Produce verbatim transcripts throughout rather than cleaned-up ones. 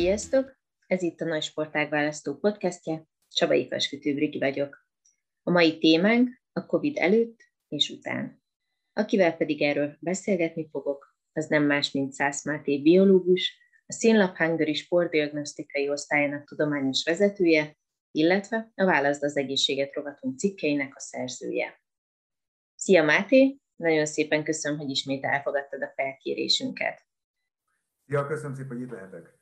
Sziasztok! Ez itt a Nagy Sportág Választó podcastje, Csabai Feskütő Brigi vagyok. A mai témánk a Covid előtt és után. Akivel pedig erről beszélgetni fogok, az nem más, mint Szász Máté biológus, a Sinlab Hungary sportdiagnosztikai osztályának tudományos vezetője, illetve a Válaszda az Egészséget rovatunk cikkeinek a szerzője. Szia Máté! Nagyon szépen köszönöm, hogy ismét elfogadtad a felkérésünket. Ja, köszönöm szépen, hogy itt lehetek.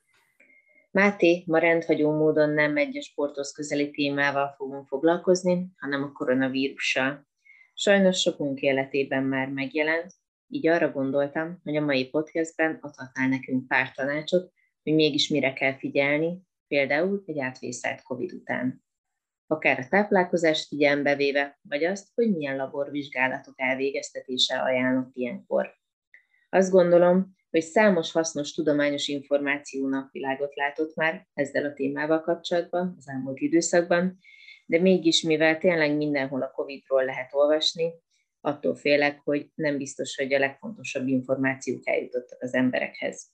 Máté, ma rendhagyó módon nem egy a sporthoz közeli témával fogunk foglalkozni, hanem a koronavírussal. Sajnos sokunk életében már megjelent, így arra gondoltam, hogy a mai podcastben adhatnál nekünk pár tanácsot, hogy mégis mire kell figyelni, például egy átvészelt Covid után. Akár a táplálkozást figyelembe véve, vagy azt, hogy milyen laborvizsgálatok elvégeztetése ajánlott ilyenkor. Azt gondolom, hogy számos hasznos tudományos információ napvilágot látott már ezzel a témával kapcsolatban az elmúlt időszakban, de mégis, mivel tényleg mindenhol a Covidról lehet olvasni, attól félek, hogy nem biztos, hogy a legfontosabb információk eljutottak az emberekhez.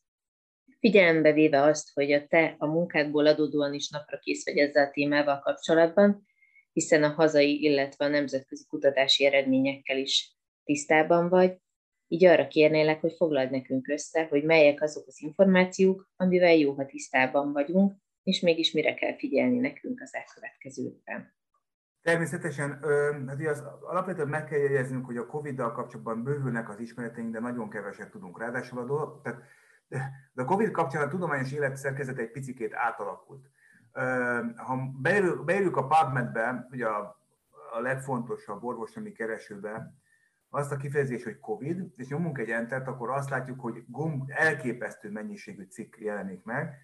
Figyelembe véve azt, hogy a te a munkádból adódóan is napra kész vagy ezzel a témával kapcsolatban, hiszen a hazai, illetve a nemzetközi kutatási eredményekkel is tisztában vagy, így arra kérnélek, hogy foglald nekünk össze, hogy melyek azok az információk, amivel jó, ha tisztában vagyunk, és mégis mire kell figyelni nekünk az elkövetkezőkben. Természetesen, hát ugye az alapvetően meg kell jegyeznünk, hogy a Covid-dal kapcsolatban bővülnek az ismereteink, de nagyon keveset tudunk. Ráadásul a dolog, tehát de a Covid kapcsán a tudományos élet szerkezete egy picikét átalakult. Ha beérjük a PubMedbe, ugye a, a legfontosabb orvosi keresőbe, azt a kifejezés, hogy Covid, és nyomunk egy entert, akkor azt látjuk, hogy gomb, elképesztő mennyiségű cikk jelenik meg.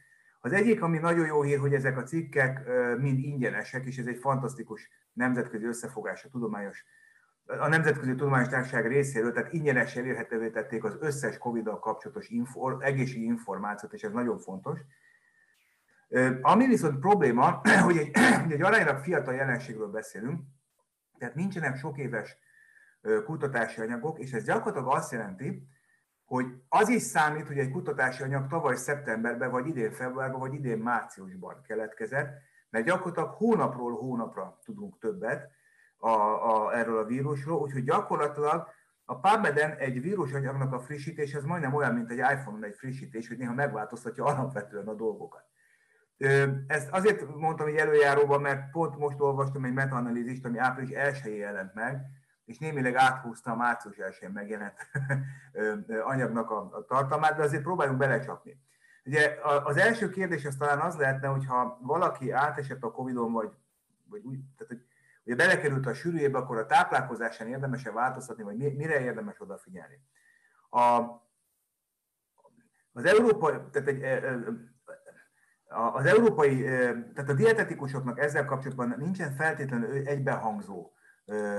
Az egyik, ami nagyon jó hír, hogy ezek a cikkek mind ingyenesek, és ez egy fantasztikus nemzetközi összefogás a tudományos, a Nemzetközi Tudományos Társaság részéről, tehát ingyenes elérhetővé tették az összes Covid-dal kapcsolatos infor, egészségügyi információt, és ez nagyon fontos. Ami viszont probléma, hogy egy, egy aránylag fiatal jelenségről beszélünk, tehát nincsenek sok éves kutatási anyagok, és ez gyakorlatilag azt jelenti, hogy az is számít, hogy egy kutatási anyag tavaly szeptemberben, vagy idén februárban, vagy idén márciusban keletkezett, mert gyakorlatilag hónapról hónapra tudunk többet a, a, erről a vírusról, úgyhogy gyakorlatilag a PubMed-en egy vírusanyagnak a frissítés, ez majdnem olyan, mint egy iPhone-on egy frissítés, hogy néha megváltoztatja alapvetően a dolgokat. Ezt azért mondtam egy előjáróban, mert pont most olvastam egy metaanalízist, ami április elsején jelent meg, és némileg áthúzta a március elsején megjelent anyagnak a tartalmát, de azért próbáljunk belecsapni. Ugye az első kérdés az talán az lehetne, hogyha valaki átesett a Covidon, vagy, vagy úgy, tehát, hogy belekerült a sűrűjébe, akkor a táplálkozásán érdemes-e változtatni, vagy mire érdemes odafigyelni. A, az, európai, tehát egy, az európai, tehát a dietetikusoknak ezzel kapcsolatban nincsen feltétlenül egybehangzó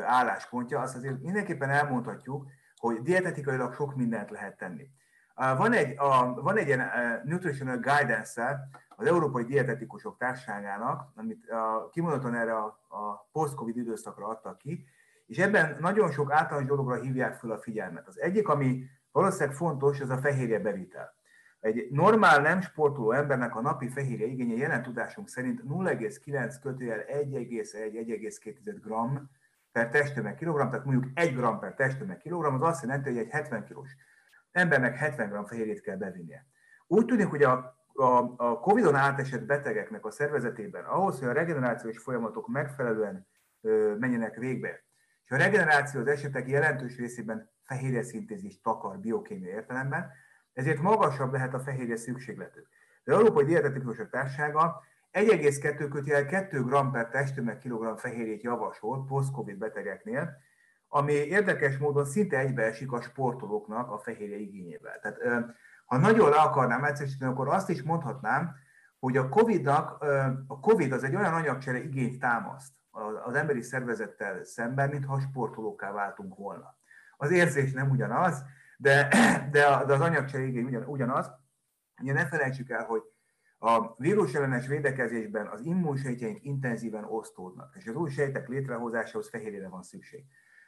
álláspontja, azt azért mindenképpen elmondhatjuk, hogy dietetikailag sok mindent lehet tenni. Van egy, a, van egy ilyen nutritional guidance-e az Európai Dietetikusok Társaságának, amit a, kimondottan erre a, a post-covid időszakra adtak ki, és ebben nagyon sok általános dologra hívják fel a figyelmet. Az egyik, ami valószínűleg fontos, az a fehérje bevitel. Egy normál, nem sportoló embernek a napi fehérje igénye jelen tudásunk szerint nulla egész kilenc kötőjel egy egész egy - egy egész kettő gramm per testtömeg kilogramm, tehát mondjuk egy gramm per testtömeg kilogramm, az azt jelenti, hogy egy hetven kilós embernek hetven gramm fehérjét kell bevinnie. Úgy tűnik, hogy a, a, a Covidon átesett betegeknek a szervezetében ahhoz, hogy a regenerációs folyamatok megfelelően ö, menjenek végbe, és a regeneráció az esetek jelentős részében fehérjeszintézist takar biokémiai értelemben, ezért magasabb lehet a fehérje szükségletük. Az Európai Dietetikusok Társasága egy egész kettő kötőjel kettő gramm per testtömeg kilogramm fehérjét javasolt post-covid betegeknél, ami érdekes módon szinte egybeesik a sportolóknak a fehérje igényével. Tehát ha nagyon le akarnám egyszerűsíteni, akkor azt is mondhatnám, hogy a Covid-nak, a Covid az egy olyan anyagcsere igényt támaszt az emberi szervezettel szemben, mintha sportolókká váltunk volna. Az érzés nem ugyanaz, de, de az anyagcsere igény ugyanaz. Ugye ne felejtsük el, hogy a vírusellenes védekezésben az immunsejtjeink intenzíven osztódnak, és az új sejtek létrehozásához fehérjére van szükség.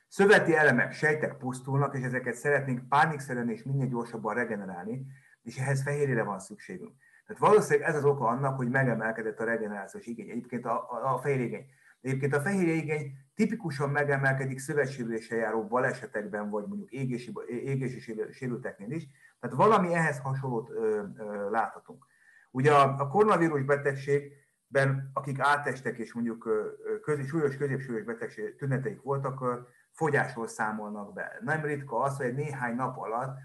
Szöveti elemek, sejtek pusztulnak, és ezeket szeretnénk pánikszerűen és minél gyorsabban regenerálni, és ehhez fehérjére van szükségünk. Tehát valószínűleg ez az oka annak, hogy megemelkedett a regenerációs igény, egyébként a, a, a fehérjégény. Egyébként a fehérjégény tipikusan megemelkedik szövetsérüléssel járó balesetekben, vagy mondjuk égési, égési sérülteknél is, tehát valami ehhez hasonlót ö, ö, láthatunk. Ugye a, a koronavírus betegségben, akik átestek és mondjuk közé, súlyos középsúlyos betegség tüneteik voltak, fogyásról számolnak be. Nem ritka az, hogy néhány nap alatt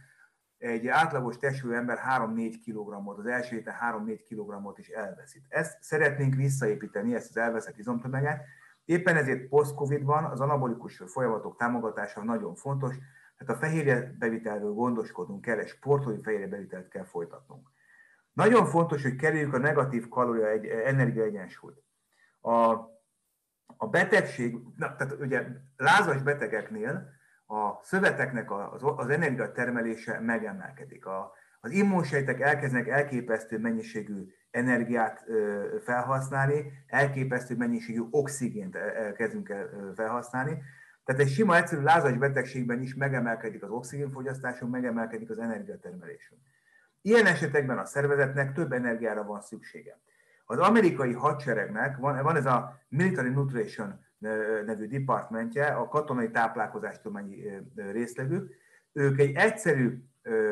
egy átlagos testű ember három-négy kilogrammot, az első héten három-négy kilogrammot is elveszít. Ezt szeretnénk visszaépíteni, ezt az elveszett izomtömeget. Éppen ezért post-covidban az anabolikus folyamatok támogatása nagyon fontos, tehát a fehérjebevitelről gondoskodnunk kell, és sportolói fehérjebevitelt kell folytatnunk. Nagyon fontos, hogy kerüljük a negatív kalória egy energiaegyensúlyt. A, a betegség, na, tehát ugye lázas betegeknél a szöveteknek az, az energiatermelése megemelkedik. A, az immunsejtek elkezdenek elképesztő mennyiségű energiát ö, felhasználni, elképesztő mennyiségű oxigént elkezdünk el felhasználni. Tehát egy sima, egyszerű lázas betegségben is megemelkedik az oxigénfogyasztásunk, megemelkedik az energiatermelésünk. Ilyen esetekben a szervezetnek több energiára van szüksége. Az amerikai hadseregnek van, van ez a Military Nutrition nevű departmentje, a katonai táplálkozástudományi részlegük. Ők egy egyszerű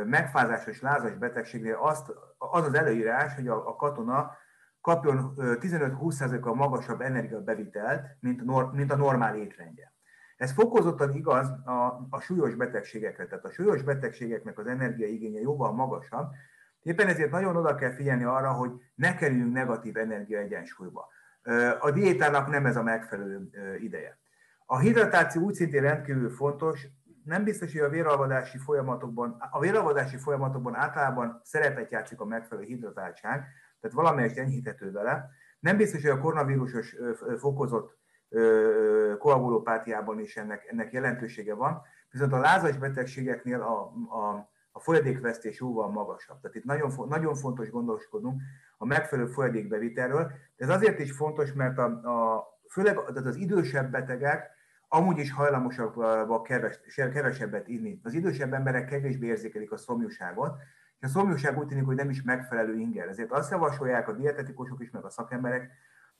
megfázásos lázas betegségnél azt, az az előírás, hogy a, a katona kapjon tizenöt-húsz százalékkal magasabb energiabevitelt, mint, nor, mint a normál étrendje. Ez fokozottan igaz a, a súlyos betegségekre, tehát a súlyos betegségeknek az energiaigénye jóval magasabb, éppen ezért nagyon oda kell figyelni arra, hogy ne kerüljünk negatív energiaegyensúlyba. A diétának nem ez a megfelelő ideje. A hidratáció úgy szintén rendkívül fontos, nem biztos, hogy a véralvadási folyamatokban, a véralvadási folyamatokban általában szerepet játszik a megfelelő hidratáltság, tehát valamelyest enyhíthető vele. Nem biztos, hogy a koronavírusos fokozott koagulopátiában is ennek, ennek jelentősége van, viszont a lázas betegségeknél a, a, a folyadékvesztés jóval magasabb. Tehát itt nagyon, nagyon fontos gondoskodnunk a megfelelő folyadékbevitelről. Ez azért is fontos, mert a, a, főleg az idősebb betegek amúgy is hajlamosabbak keves, kevesebbet inni. Az idősebb emberek kevésbé érzékelik a szomjúságot, és a szomjúság úgy tűnik, hogy nem is megfelelő inger. Ezért azt javasolják a dietetikusok is, meg a szakemberek,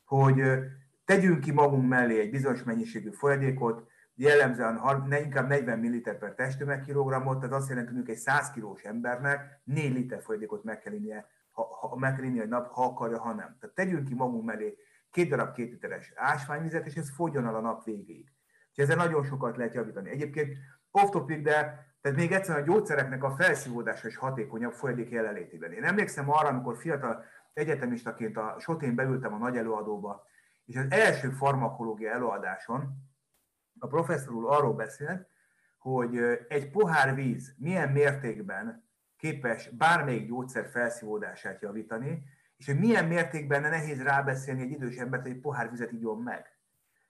hogy tegyünk ki magunk mellé egy bizonyos mennyiségű folyadékot, jellemzően inkább negyven milliliter per testtömegkilogrammot, tehát azt jelenti, hogy egy száz kilós embernek négy liter folyadékot meg kell innie, ha, ha, meg kell innie egy nap, ha akarja, ha nem. Tehát tegyünk ki magunk mellé két darab két literes ásványvizet, és ez fogjon el a nap végéig. És ezzel nagyon sokat lehet javítani. Egyébként off-topic, de tehát még egyszerűen a gyógyszereknek a felszívódása is hatékonyabb folyadék jelenlétében. Én emlékszem arra, amikor fiatal egyetemistaként a Sotén beültem a nagy előadóba, és az első farmakológia előadáson a professzor úr arról beszélt, hogy egy pohár víz milyen mértékben képes bármelyik gyógyszer felszívódását javítani, és hogy milyen mértékben nehéz rábeszélni egy idős embert, hogy egy pohár vizet igyon meg.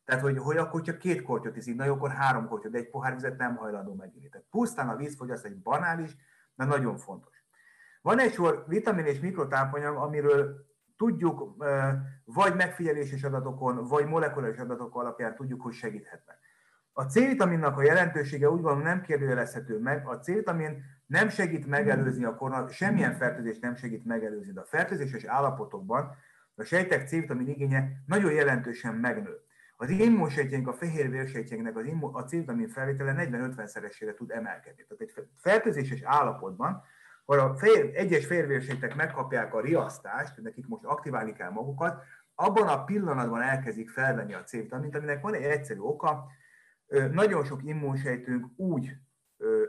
Tehát, hogy, hogy akkor csak két kortyot iszik, na jó, akkor három kortyot, de egy pohár vizet nem hajlandó meginni. Tehát pusztán a vízfogyaszt egy banális, de nagyon fontos. Van egy sor vitamin és mikrotápanyag, amiről tudjuk, vagy megfigyeléses adatokon, vagy molekuláris adatok alapján tudjuk, hogy segíthetnek. A C-vitaminnak a jelentősége úgy van, nem kérdőjelezhető meg. A C-vitamin nem segít megelőzni a koronavírus, semmilyen fertőzés nem segít megelőzni, de a fertőzéses állapotokban a sejtek C-vitamin igénye nagyon jelentősen megnő. Az immunsejtjeink, a fehér vérsejtjeinknek a C-vitamin felvétele negyven-ötven szeresére tud emelkedni. Tehát egy fertőzéses állapotban, ha a fehér, egyes fehérvérsejtek megkapják a riasztást, nekik most aktiválni kell magukat, abban a pillanatban elkezdik felvenni a C-vitamint, aminek van egy egyszerű oka, nagyon sok immunsejtünk úgy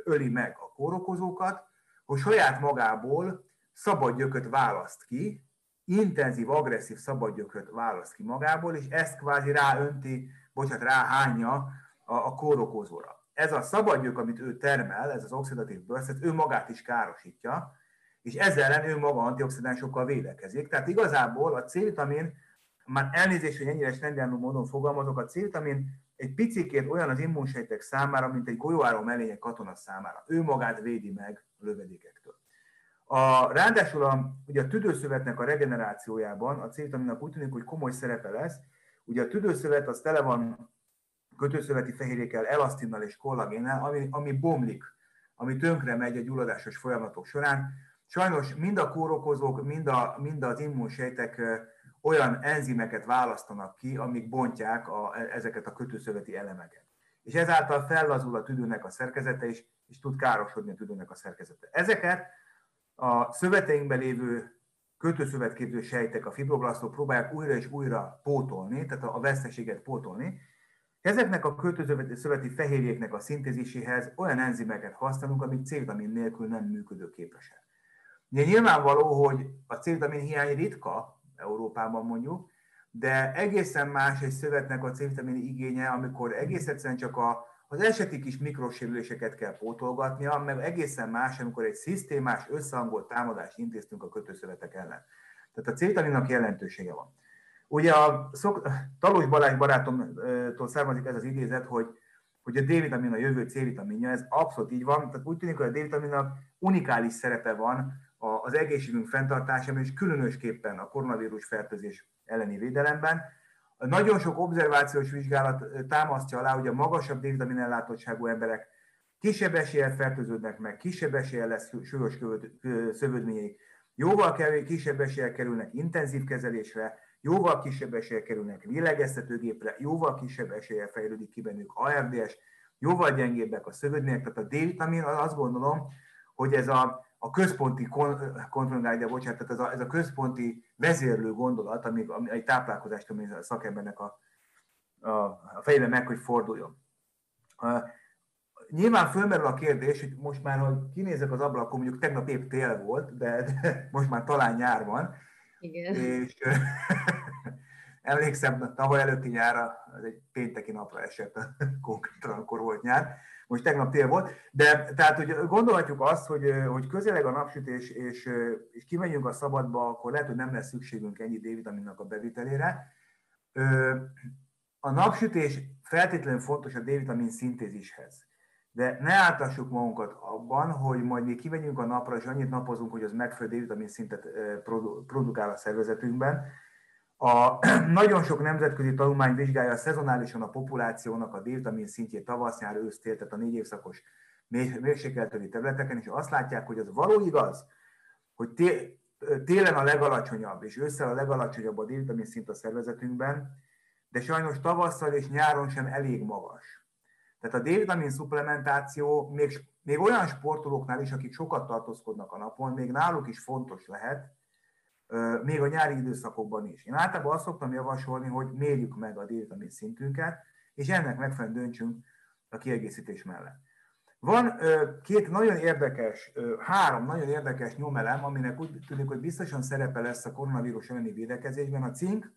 öli meg a kórokozókat, hogy saját magából szabad gyököt választ ki, intenzív, agresszív szabad gyököt választ ki magából, és ezt kvázi ráönti, bocsánat, ráhányja a kórokozóra. Ez a szabadgyök, amit ő termel, ez az oxidatív bőrszet, ő magát is károsítja, és ezzel ellen ő maga antioxidánsokkal védekezik. Tehát igazából a C-vitamin, már elnézést, hogy ennyire rendjelmű módon fogalmazok, a C-vitamin egy picikét olyan az immunsejtek számára, mint egy golyóáró melények katona számára. Ő magát védi meg a lövedékektől. A, ráadásul a, ugye a tüdőszövetnek a regenerációjában a C-vitaminnak úgy tűnik, hogy komoly szerepe lesz. Ugye a tüdőszövet az tele van kötőszöveti fehérjékkel, elasztinnal és kollagénnel, ami, ami bomlik, ami tönkre megy a gyulladásos folyamatok során. Sajnos mind a kórokozók, mind, a, mind az immunsejtek olyan enzimeket választanak ki, amik bontják a, ezeket a kötőszöveti elemeket. És ezáltal fellazul a tüdőnek a szerkezete is, és tud károsodni a tüdőnek a szerkezete. Ezeket a szöveteinkben lévő kötőszövetképző sejtek, a fibroblasztok próbálják újra és újra pótolni, tehát a veszteséget pótolni. Ezeknek a kötőszöveti fehérjéknek a szintéziséhez olyan enzimeket használunk, amik C-vitamin nélkül nem működőképesek. Ugye nyilvánvaló, hogy a C-vitamin hiány ritka, Európában mondjuk, de egészen más egy szövetnek a C-vitamin igénye, amikor egész egyszerűen csak a, az eseti kis mikrosérüléseket kell pótolgatnia, meg egészen más, amikor egy szisztémás, összehangolt támadást intéztünk a kötőszövetek ellen. Tehát a C-vitaminnak jelentősége van. Ugye a szok, Talós Balázs barátomtól származik ez az idézet, hogy, hogy a D-vitamin a jövő C-vitaminja, ez abszolút így van, tehát úgy tűnik, hogy a D-vitaminnak unikális szerepe van az egészségünk fenntartásában, és különösképpen a koronavírus fertőzés elleni védelemben. Nagyon sok obzervációs vizsgálat támasztja alá, hogy a magasabb D-vitamin ellátottságú emberek kisebb eséllyel fertőződnek meg, kisebb eséllyel lesz súlyos szövődményeik, jóval kevés, kisebb eséllyel kerülnek intenzív kezelésre, jóval kisebb eséllyel kerülnek lélegeztetőgépre, jóval kisebb eséllyel fejlődik ki bennük á er dé es, jóval gyengébbek a szövődmények, tehát a D-vitamin, azt gondolom, hogy ez a a központi kontrollája, bocsánat, tehát ez a, ez a központi vezérlő gondolat, ami, ami egy táplálkozást, ami a szakembernek a, a, a fejében meg, hogy forduljon. Uh, nyilván fölmerül a kérdés, hogy most már, hogy kinézek az ablakon, mondjuk tegnap épp tél volt, de, de most már talán nyár van. Igen. És emlékszem, tavaly előtti nyára, az egy pénteki napra esett, konkrétan akkor volt nyár. Most tegnap tél volt, de tehát, hogy gondolhatjuk azt, hogy, hogy közeleg a napsütés, és, és kimegyünk a szabadba, akkor lehet, hogy nem lesz szükségünk ennyi D-vitaminnak a bevitelére. A napsütés feltétlenül fontos a D-vitamin szintézishez, de ne áltassuk magunkat abban, hogy majd mi kimegyünk a napra, és annyit napozunk, hogy az megfelelő D-vitamin szintet produkál a szervezetünkben. A nagyon sok nemzetközi tanulmány vizsgálja szezonálisan a populációnak a D-vitamin szintjét tavasz-nyár, ősz-tél, tehát a négy évszakos mérsékelteli területeken, és azt látják, hogy az való igaz, hogy télen a legalacsonyabb, és ősszel a legalacsonyabb a D-vitamin szint a szervezetünkben, de sajnos tavasszal és nyáron sem elég magas. Tehát a D-vitamin szupplementáció még, még olyan sportolóknál is, akik sokat tartózkodnak a napon, még náluk is fontos lehet, még a nyári időszakokban is. Én általában azt szoktam javasolni, hogy mérjük meg a D-vitamin szintünket, és ennek megfelelően döntsünk a kiegészítés mellett. Van két nagyon érdekes, három nagyon érdekes nyomelem, aminek úgy tűnik, hogy biztosan szerepe lesz a koronavírus elleni védekezésben, a cink,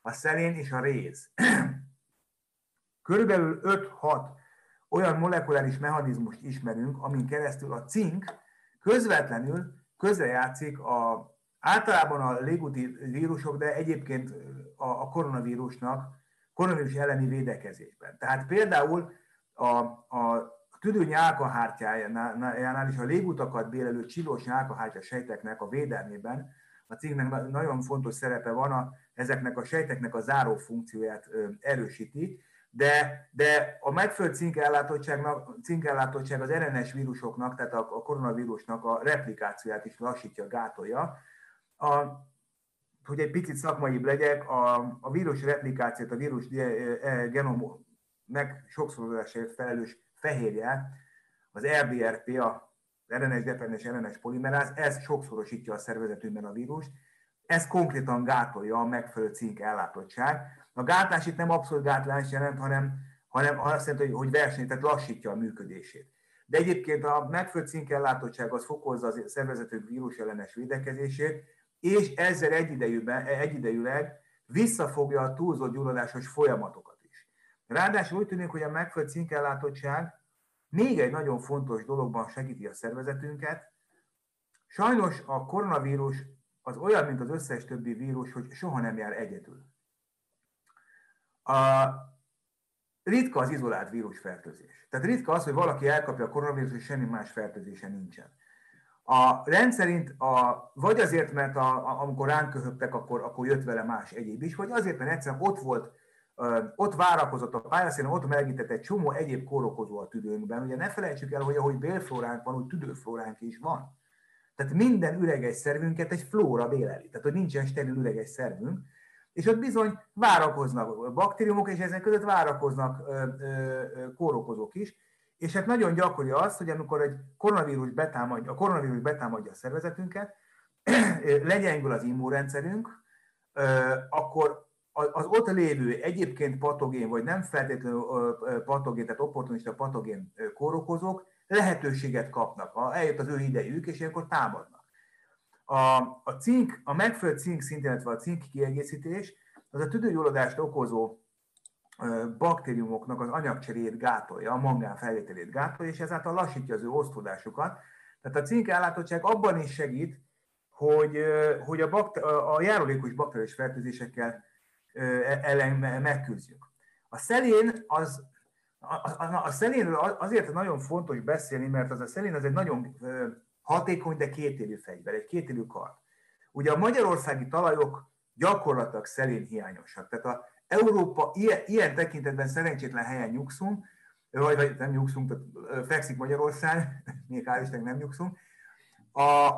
a szelén és a réz. Körülbelül öt-hat olyan molekuláris mechanizmust ismerünk, amin keresztül a cink közvetlenül közrejátszik a általában a légúti vírusok, de egyébként a koronavírusnak, koronavírus elleni védekezésben. Tehát például a, a tüdő nyálkahártyájánál is a légutakat bélelő csilós nyálkahártya sejteknek a védelmében a cinknek nagyon fontos szerepe van, a, ezeknek a sejteknek a záró funkcióját erősíti, de, de a megfelelő cinkellátottságnak, cinkellátottság az er en es vírusoknak, tehát a, a koronavírusnak a replikációját is lassítja, gátolja. A, hogy egy picit szakmaibb legyek, a, a vírus replikációt, a vírus genom meg sokszorozásáért felelős fehérje, az er dé er pé, a er en es dependens er en es polimeráz, ez sokszorosítja a szervezetünkben a vírust, ez konkrétan gátolja a megfelelő cink ellátottság. A gátlás itt nem abszolút gátlás jelent, hanem, hanem azt jelenti, hogy versenyt, tehát lassítja a működését. De egyébként a megfelelő cink ellátottság az fokozza a szervezetünk vírus ellenes védekezését, és ezzel egyidejűleg visszafogja a túlzott gyulladásos folyamatokat is. Ráadásul úgy tűnik, hogy a megfelelő cinkellátottság még egy nagyon fontos dologban segíti a szervezetünket. Sajnos a koronavírus az olyan, mint az összes többi vírus, hogy soha nem jár egyedül. A ritka az izolált vírusfertőzés. Tehát ritka az, hogy valaki elkapja a koronavírus, és semmi más fertőzése nincsen. A rendszerint a, vagy azért, mert a, a, amikor ránk köhögtek, akkor, akkor jött vele más egyéb is, vagy azért, mert egyszerűen ott volt, ö, ott várakozott a pályaszélen, ott melegített egy csomó egyéb kórokozó a tüdőnkben. Ugye ne felejtsük el, hogy ahogy bélflóránk van, úgy tüdőflóránk is van. Tehát minden üreges szervünket egy flóra véleli, tehát hogy nincsen steril üreges szervünk, és ott bizony várakoznak baktériumok, és ezek között várakoznak kórokozók is, és hát nagyon gyakori az, hogy amikor egy koronavírus betámadja, a koronavírus betámadja a szervezetünket, legyengül az immunrendszerünk, akkor az ott lévő egyébként patogén, vagy nem feltétlenül patogén, tehát opportunista patogén kórokozók lehetőséget kapnak, eljött az ő idejük, és ilyenkor támadnak. A, a, cink, a megfelelő cink szint, illetve a cink kiegészítés, az a tüdőgyulladást okozó baktériumoknak az anyagcseréjét gátolja, a mangán felvételét gátolja, és ezáltal lassítja az ő osztódásukat. Tehát a cink ellátottság abban is segít, hogy, hogy a, bakter, a járulékos bakteriális fertőzésekkel ellen megküzdjük. A szelén az, a, a, a szelénről azért nagyon fontos beszélni, mert az a szelén az egy nagyon hatékony, de kétélű fegyver, egy kétélű kard. Ugye a magyarországi talajok gyakorlatilag szelén hiányosak. Tehát a Európa ilyen, ilyen tekintetben szerencsétlen helyen nyugszunk, vagy, vagy nem nyugszunk, tehát fekszik Magyarország, még hál' Istennek nem nyugszunk. A,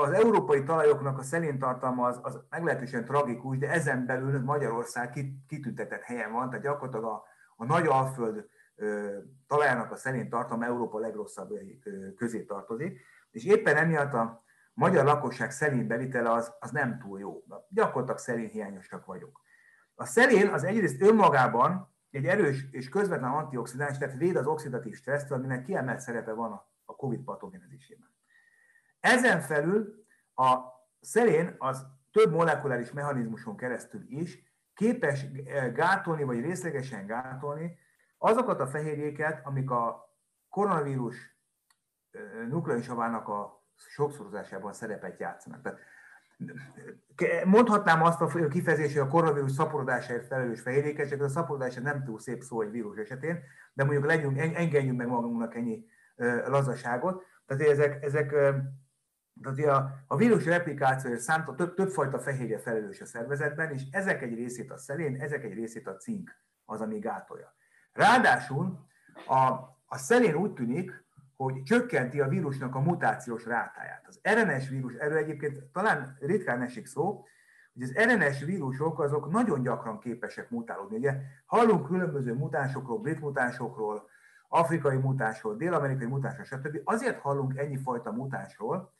Az európai talajoknak a szelén-tartalma az, az meglehetősen tragikus, de ezen belül Magyarország kitüntetett helyen van, tehát gyakorlatilag a, a nagy alföld ö, talajának a szelén-tartalma Európa legrosszabb közé tartozik, és éppen emiatt a magyar lakosság szelén-bevitele az, az nem túl jó. Gyakorlatilag szelén-hiányosak vagyunk. A szelén az egyrészt önmagában egy erős és közvetlen antioxidáns, tehát véd az oxidatív stressztől, aminek kiemelt szerepe van a, a COVID-patogenezésében. Ezen felül a szelén az több molekuláris mechanizmuson keresztül is képes gátolni, vagy részlegesen gátolni azokat a fehérjéket, amik a koronavírus nukleosavának a sokszorozásában szerepet játszanak. Tehát mondhatnám azt a kifejezést, hogy a koronavírus szaporodásáért felelős fehérjéket, csak a szaporodás nem túl szép szó egy vírus esetén, de mondjuk legyünk, engedjünk meg magunknak ennyi lazaságot. Tehát ezek, ezek tehát a, a vírus replikációért számta több, többfajta fehérje felelős a szervezetben, és ezek egy részét a szelén, ezek egy részét a cink az, ami gátolja. Ráadásul a, a szelén úgy tűnik, hogy csökkenti a vírusnak a mutációs rátáját. Az er en es vírus, erről egyébként talán ritkán esik szó, hogy az er en es vírusok azok nagyon gyakran képesek mutálódni. Ugye hallunk különböző mutánsokról, brit mutánsokról, afrikai mutánsról, dél-amerikai mutánsról, stb. Azért hallunk ennyi fajta mutánsról,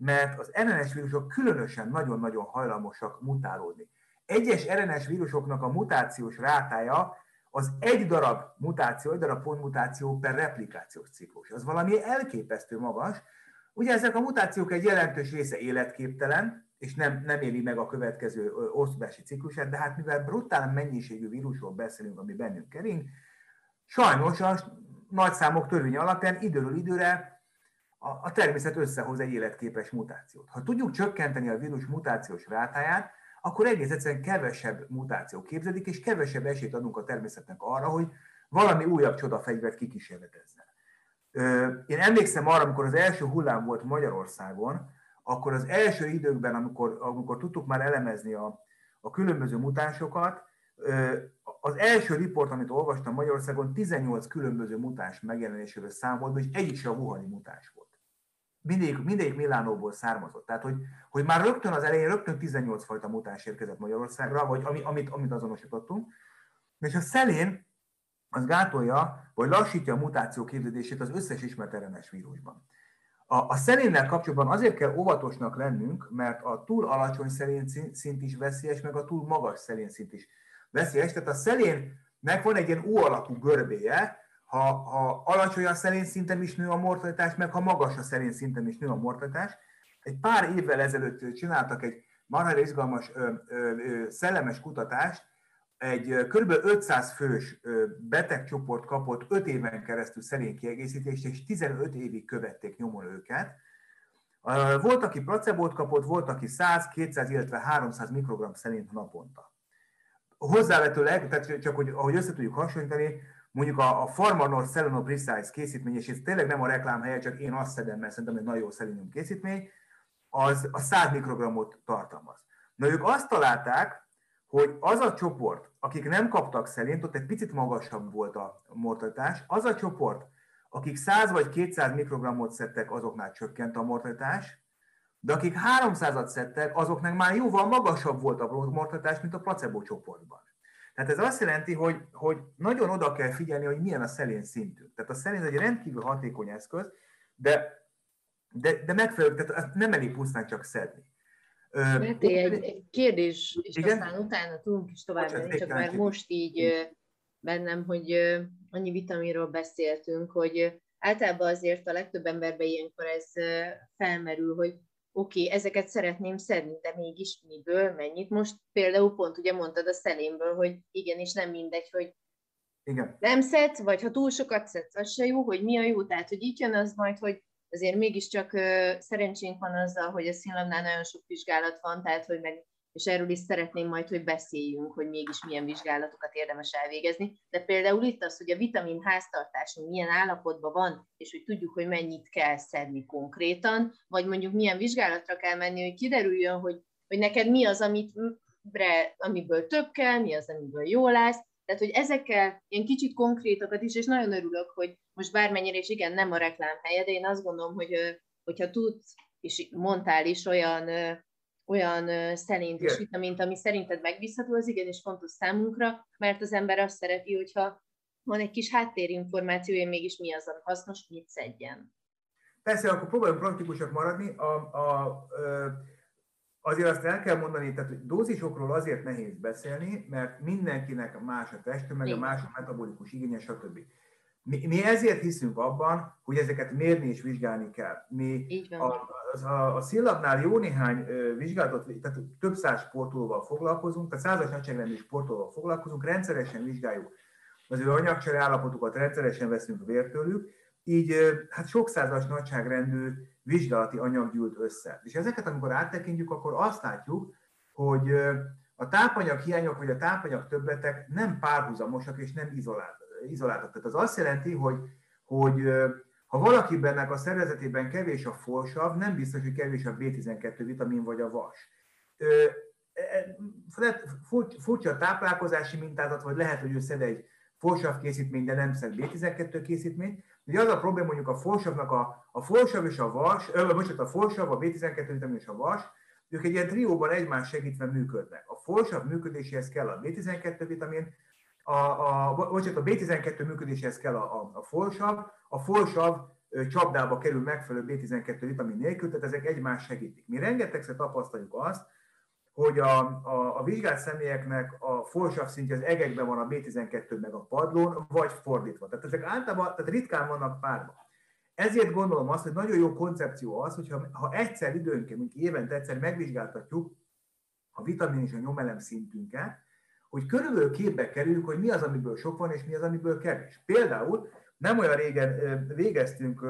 mert az er en es vírusok különösen nagyon-nagyon hajlamosak mutálódni. Egyes er en es vírusoknak a mutációs rátája az egy darab mutáció, egy darab pontmutáció per replikációs ciklus. Az valami elképesztő magas. Ugye ezek a mutációk egy jelentős része életképtelen, és nem, nem éli meg a következő osztódási ciklusát, de hát mivel brutál mennyiségű vírusról beszélünk, ami bennünk kering, sajnos a nagy számok törvénye alapján időről időre a természet összehoz egy életképes mutációt. Ha tudjuk csökkenteni a vírus mutációs rátáját, akkor egész egyszerűen kevesebb mutáció képződik, és kevesebb esélyt adunk a természetnek arra, hogy valami újabb csodafegyvert kikísérletezzen. Én emlékszem arra, amikor az első hullám volt Magyarországon, akkor az első időkben, amikor, amikor tudtuk már elemezni a, a különböző mutánsokat, az első riport, amit olvastam Magyarországon, tizennyolc különböző mutáns megjelenéséről számolt, és egyik se a wuhani mutáns volt. Mindegyik, mindegyik Milánóból származott. Tehát, hogy, hogy már rögtön az elején rögtön tizennyolc fajta mutáns érkezett Magyarországra, vagy ami, amit, amit azonosítottunk. És a szelén az gátolja, vagy lassítja a mutáció képződését az összes ismert er en es vírusban. A, a szelénnel kapcsolatban azért kell óvatosnak lennünk, mert a túl alacsony szelén szint is veszélyes, meg a túl magas szelén szint is veszélyes. Tehát a szelénnek van egy ilyen U alakú görbéje, ha, ha alacsony a szelén szinten is nő a mortalitás, meg ha magas a szelén szinten is nő a mortalitás. Egy pár évvel ezelőtt csináltak egy marhára izgalmas ö, ö, ö, szellemes kutatást, egy ö, kb. ötszáz fős ö, betegcsoport kapott öt éven keresztül szelén kiegészítést, és tizenöt évig követték nyomon őket. Ö, volt, aki placebót kapott, volt, aki száz, kétszáz, illetve háromszáz mikrogram szelén naponta. Hozzávetőleg, tehát csak hogy, ahogy össze tudjuk hasonlítani, mondjuk a, a Pharma North Celano Precise készítmény, és ez tényleg nem a reklám helye, csak én azt szedem, mert szerintem egy nagyon jó szelenium készítmény, az a száz mikrogramot tartalmaz. Na ők azt találták, hogy az a csoport, akik nem kaptak szelint, ott egy picit magasabb volt a mortalitás, az a csoport, akik száz vagy kétszáz mikrogrammot szedtek, azoknál csökkent a mortalitás, de akik háromszázat szedtek, azoknak már jóval magasabb volt a mortalitás, mint a placebo csoportban. Tehát ez azt jelenti, hogy, hogy nagyon oda kell figyelni, hogy milyen a szelén szintünk. Tehát a szelén egy rendkívül hatékony eszköz, de, de, de megfelelő, tehát nem elég pusztán csak szedni. Máté, egy, egy kérdés, és igen? Aztán utána tudunk is tovább menni, csak már most így bennem, hogy annyi vitaminról beszéltünk, hogy általában azért a legtöbb emberben ilyenkor ez felmerül, hogy oké, okay, ezeket szeretném szedni, de mégis miből, mennyit? Most például pont ugye mondtad a szelénből, hogy igenis nem mindegy, hogy igen. nem szedsz, vagy ha túl sokat szedsz, az se jó, hogy mi a jó. Tehát, hogy itt jön az majd, hogy azért mégiscsak szerencsénk van azzal, hogy a Sinlabnál nagyon sok vizsgálat van, tehát, hogy meg, és erről is szeretném majd, hogy beszéljünk, hogy mégis milyen vizsgálatokat érdemes elvégezni. De például itt az, hogy a vitamin háztartásunk milyen állapotban van, és hogy tudjuk, hogy mennyit kell szedni konkrétan, vagy mondjuk milyen vizsgálatra kell menni, hogy kiderüljön, hogy, hogy neked mi az, amit, amiből több kell, mi az, amiből jól állsz. Tehát, hogy ezekkel ilyen kicsit konkrétokat is, és nagyon örülök, hogy most bármennyire is igen, nem a reklám helye, de én azt gondolom, hogy hogyha tudsz, és mondtál is olyan, olyan szelint és vitamint, ami szerinted megbízható, az igenis fontos számunkra, mert az ember azt szereti, hogyha van egy kis háttérinformációja, mégis mi az a hasznos, mit szedjen. Persze, akkor próbáljunk praktikusak maradni. A, a, azért azt el kell mondani, tehát dózisokról azért nehéz beszélni, mert mindenkinek más a testő, meg a más a metabolikus igénye, stb. Mi, mi ezért hiszünk abban, hogy ezeket mérni és vizsgálni kell. Mi a, a, a Sinlabnál jó néhány vizsgálatot, tehát több száz sportolóval foglalkozunk, tehát százas nagyságrendű sportolóval foglalkozunk, rendszeresen vizsgáljuk az ő anyagcsere állapotukat, rendszeresen veszünk vértőlük, így hát sok százas nagyságrendű vizsgálati anyag gyűlt össze. És ezeket, amikor áttekintjük, akkor azt látjuk, hogy a tápanyag hiányok vagy a tápanyag többletek nem párhuzamosak és nem izoláltak. izoláltak. Tehát az azt jelenti, hogy, hogy ha valakibennek a szervezetében kevés a folsav, nem biztos, hogy kevés a bé tizenkettő vitamin vagy a vas. Furcsa táplálkozási mintázat, vagy lehet, hogy ő szed egy folsav készítményt, de nem szed bé tizenkettő készítményt. Ugye az a probléma mondjuk a folsavnak, a, a folsav és a vas, ö, most a folsav, a bé tizenkettő vitamin és a vas, ők egy ilyen trióban egymás segítve működnek. A folsav működéséhez kell a bé tizenkettő vitamin, A, a, bocsánat, a bé tizenkettő működéséhez kell a, a, a folsav, a folsav csapdába kerül megfelelő bé tizenkettő vitamin nélkül, tehát ezek egymást segítik. Mi rengetegszer tapasztaljuk azt, hogy a, a, a vizsgált személyeknek a folsav szintje az egekben van, a bé tizenkettő meg a padlón, vagy fordítva. Tehát ezek általában, tehát ritkán vannak párban. Ezért gondolom azt, hogy nagyon jó koncepció az, hogyha ha egyszer időnként, mint évente egyszer megvizsgáltatjuk a vitamin és a nyomelem szintünket, hogy körülbelül képbe kerüljük, hogy mi az, amiből sok van, és mi az, amiből kevés. Például nem olyan régen végeztünk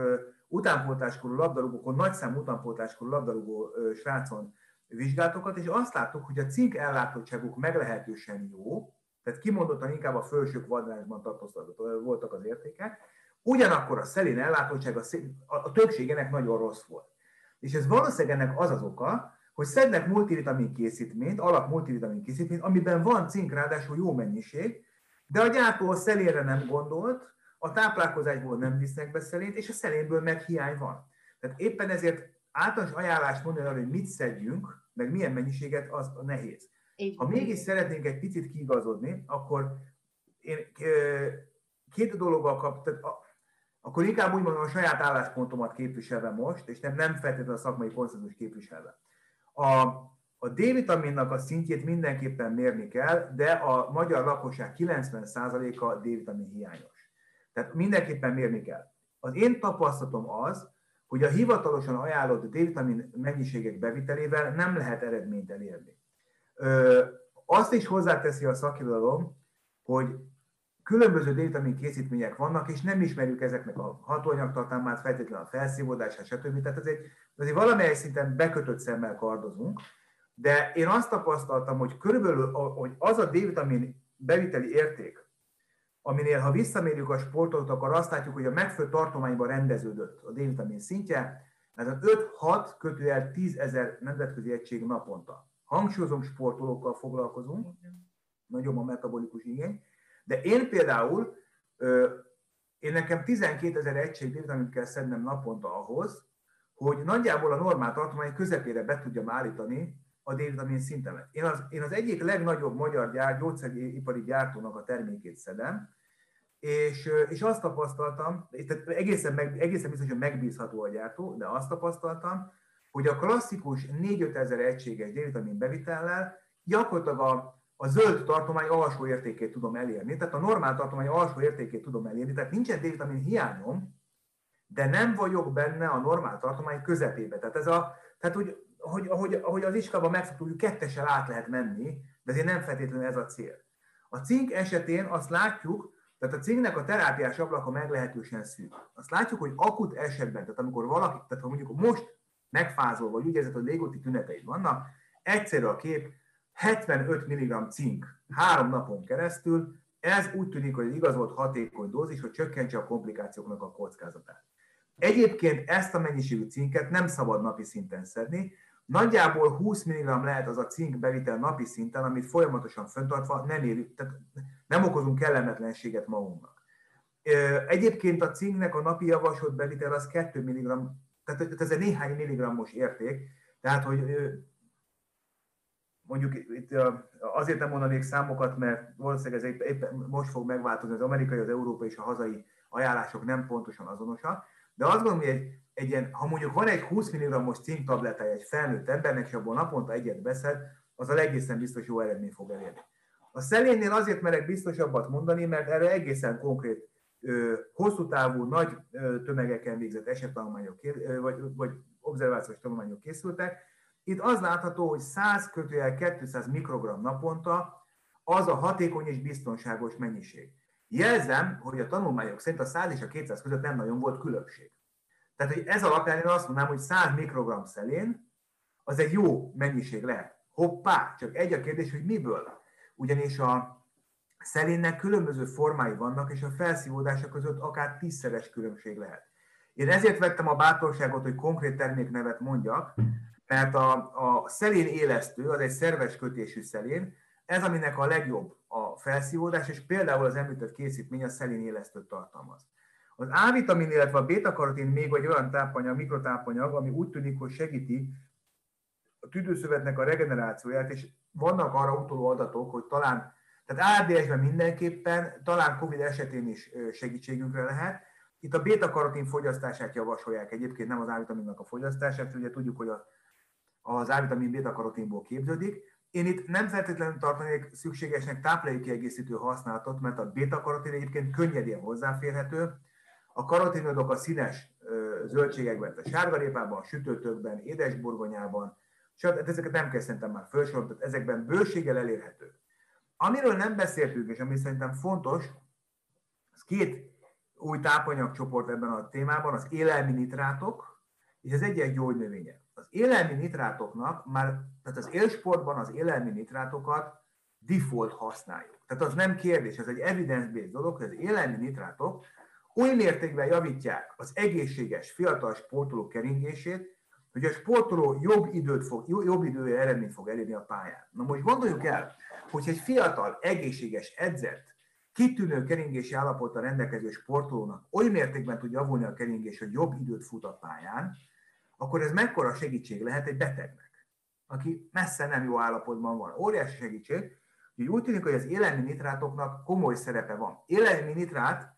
utánpótláskorú labdarúgókon, nagyszámú utánpótláskorú labdarúgó srácon vizsgálatokat, és azt láttuk, hogy a cink ellátottságuk meglehetősen jó, tehát kimondottan inkább a felső kvadránsban tartózkodtak voltak az értékek, ugyanakkor a szelén ellátottság a, a többségének nagyon rossz volt. És ez valószínűleg ennek az az oka, hogy szednek multivitamin készítményt, alap multivitamin készítményt, amiben van cink, ráadásul jó mennyiség, de a gyártó a szelére nem gondolt, a táplálkozásból nem visznek be szelént, és a szelénből meg hiány van. Tehát éppen ezért általános ajánlást mondani arra, hogy mit szedjünk, meg milyen mennyiséget, az nehéz. Ha mégis szeretnénk egy picit kiigazodni, akkor én két dologgal kapcsolatban, akkor inkább úgy mondom, a saját álláspontomat képviselve most, és nem, nem feltétlenül a szakmai konszenzus képviselve. A, a D-vitaminnak a szintjét mindenképpen mérni kell, de a magyar lakosság kilencven százaléka D-vitamin hiányos. Tehát mindenképpen mérni kell. Az én tapasztalatom az, hogy a hivatalosan ajánlott D-vitamin mennyiségek bevitelével nem lehet eredményt elérni. Ö, azt is hozzáteszi a szakirodalom, hogy különböző D-vitamin készítmények vannak, és nem ismerjük ezeknek a hatóanyagtartalmát, feltétlenül a felszívódását, stb. Tehát azért, azért valamelyik szinten bekötött szemmel kardozunk, de én azt tapasztaltam, hogy körülbelül hogy az a D-vitamin beviteli érték, aminél ha visszamérjük a sportot, akkor azt látjuk, hogy a megfelelő tartományban rendeződött a D-vitamin szintje, ez az öt-hat kötőjel tízezer nemzetközi egység naponta. Hangsúlyozom, sportolókkal foglalkozunk, nagyobb a metabolikus igény. De én például Én nekem tizenkétezer egység D-vitamint kell szednem naponta ahhoz, hogy nagyjából a normál tartomány közepére be tudjam állítani a D-vitamin szintemet. Én az, én az egyik legnagyobb magyar gyár, gyógyszeripari gyártónak a termékét szedem, és, és azt tapasztaltam, tehát egészen, meg, egészen biztosan megbízható a gyártó, de azt tapasztaltam, hogy a klasszikus négy-ötezer egységes D-vitamin bevitellel gyakorlatilag a a zöld tartomány alsó értékét tudom elérni, tehát a normál tartomány alsó értékét tudom elérni, tehát nincsen D-vitamin hiányom, de nem vagyok benne a normál tartomány közepébe. Tehát, ez a, tehát úgy, ahogy, ahogy, ahogy az iskában megszoktuk, kettessel át lehet menni, de azért nem feltétlenül ez a cél. A cink esetén azt látjuk, tehát a cinknek a terápiás ablaka meglehetősen szűk. Azt látjuk, hogy akut esetben, tehát amikor valaki, tehát ha mondjuk most megfázol, vagy úgy érzed, hogy légúti tüneteid vannak, egyszerű a kép, hetvenöt milligramm cink három napon keresztül, ez úgy tűnik, hogy egy igazolt hatékony dózis, hogy csökkentse a komplikációknak a kockázatát. Egyébként ezt a mennyiségű cinket nem szabad napi szinten szedni, nagyjából húsz milligramm lehet az a cink bevitel napi szinten, amit folyamatosan fenntartva nem érjük, tehát nem okozunk kellemetlenséget magunknak. Egyébként a cinknek a napi javasolt bevitel az két milligramm, tehát ez egy néhány milligrammos érték, tehát hogy mondjuk itt azért nem mondanék számokat, mert valószínűleg ez éppen most fog megváltozni, az amerikai, az európai és a hazai ajánlások nem pontosan azonosak, de azt gondolom, hogy egy, egy ilyen, ha mondjuk van egy húsz milligrammos cinktabletája egy felnőtt embernek, és abból naponta egyet beszed, az a egészen biztos jó eredmény fog elérni. A szelénnél azért merek biztosabbat mondani, mert erre egészen konkrét, hosszú távú, nagy tömegeken végzett esettanulmányok vagy, vagy obszervációs tanulmányok készültek. Itt az látható, hogy száz kötőjel kétszáz mikrogramm naponta az a hatékony és biztonságos mennyiség. Jelzem, hogy a tanulmányok szerint a száz és a kétszáz között nem nagyon volt különbség. Tehát, hogy ez alapján én azt mondanám, hogy száz mikrogramm szelén az egy jó mennyiség lehet. Hoppá, csak egy a kérdés, hogy miből. Ugyanis a szelénnek különböző formái vannak, és a felszívódása között akár tízszeres különbség lehet. Én ezért vettem a bátorságot, hogy konkrét terméknevet mondjak, mert a, a szelén élesztő, az egy szerves kötésű szelén, ez aminek a legjobb a felszívódás, és például az említett készítmény a szelén élesztőt tartalmaz. Az A-vitamin, illetve a beta-karotin még vagy olyan tápanyag, mikrotápanyag, ami úgy tűnik, hogy segíti a tüdőszövetnek a regenerációját, és vannak arra utaló adatok, hogy talán, tehát á er dé es-ben mindenképpen, talán Covid esetén is segítségünkre lehet. Itt a beta-karotin fogyasztását javasolják, egyébként nem az A-vitaminnak a fogyasztását, ugye tudjuk, hogy a az A-vitamin beta-karotinból képződik. Én itt nem feltétlenül tartanék szükségesnek táplálékkiegészítő használatot, mert a beta-karotin egyébként könnyedén hozzáférhető. A karotinodok a színes zöldségekben, a sárgarépában, a sütőtökben, édesburgonyában, stb. Ezeket nem kell szerintem már felsorolni, tehát ezekben bőséggel elérhető. Amiről nem beszéltünk, és ami szerintem fontos, az két új tápanyagcsoport ebben a témában, az élelmi nitrátok és az egyes gyógynövények. Az élelmi nitrátoknak már, tehát az élsportban az élelmi nitrátokat default használjuk. Tehát az nem kérdés, ez egy evidence-based dolog, hogy az élelmi nitrátok oly mértékben javítják az egészséges fiatal sportoló keringését, hogy a sportoló jobb időt fog, jobb időre eredményt fog elérni a pályán. Na most gondoljuk el, hogy egy fiatal, egészséges, edzett, kitűnő keringési állapottal rendelkező sportolónak oly mértékben tud javulni a keringés, hogy jobb időt fut a pályán, akkor ez mekkora segítség lehet egy betegnek, aki messze nem jó állapotban van. Óriási segítség, hogy úgy tűnik, hogy az élelmi nitrátoknak komoly szerepe van. Élelmi nitrát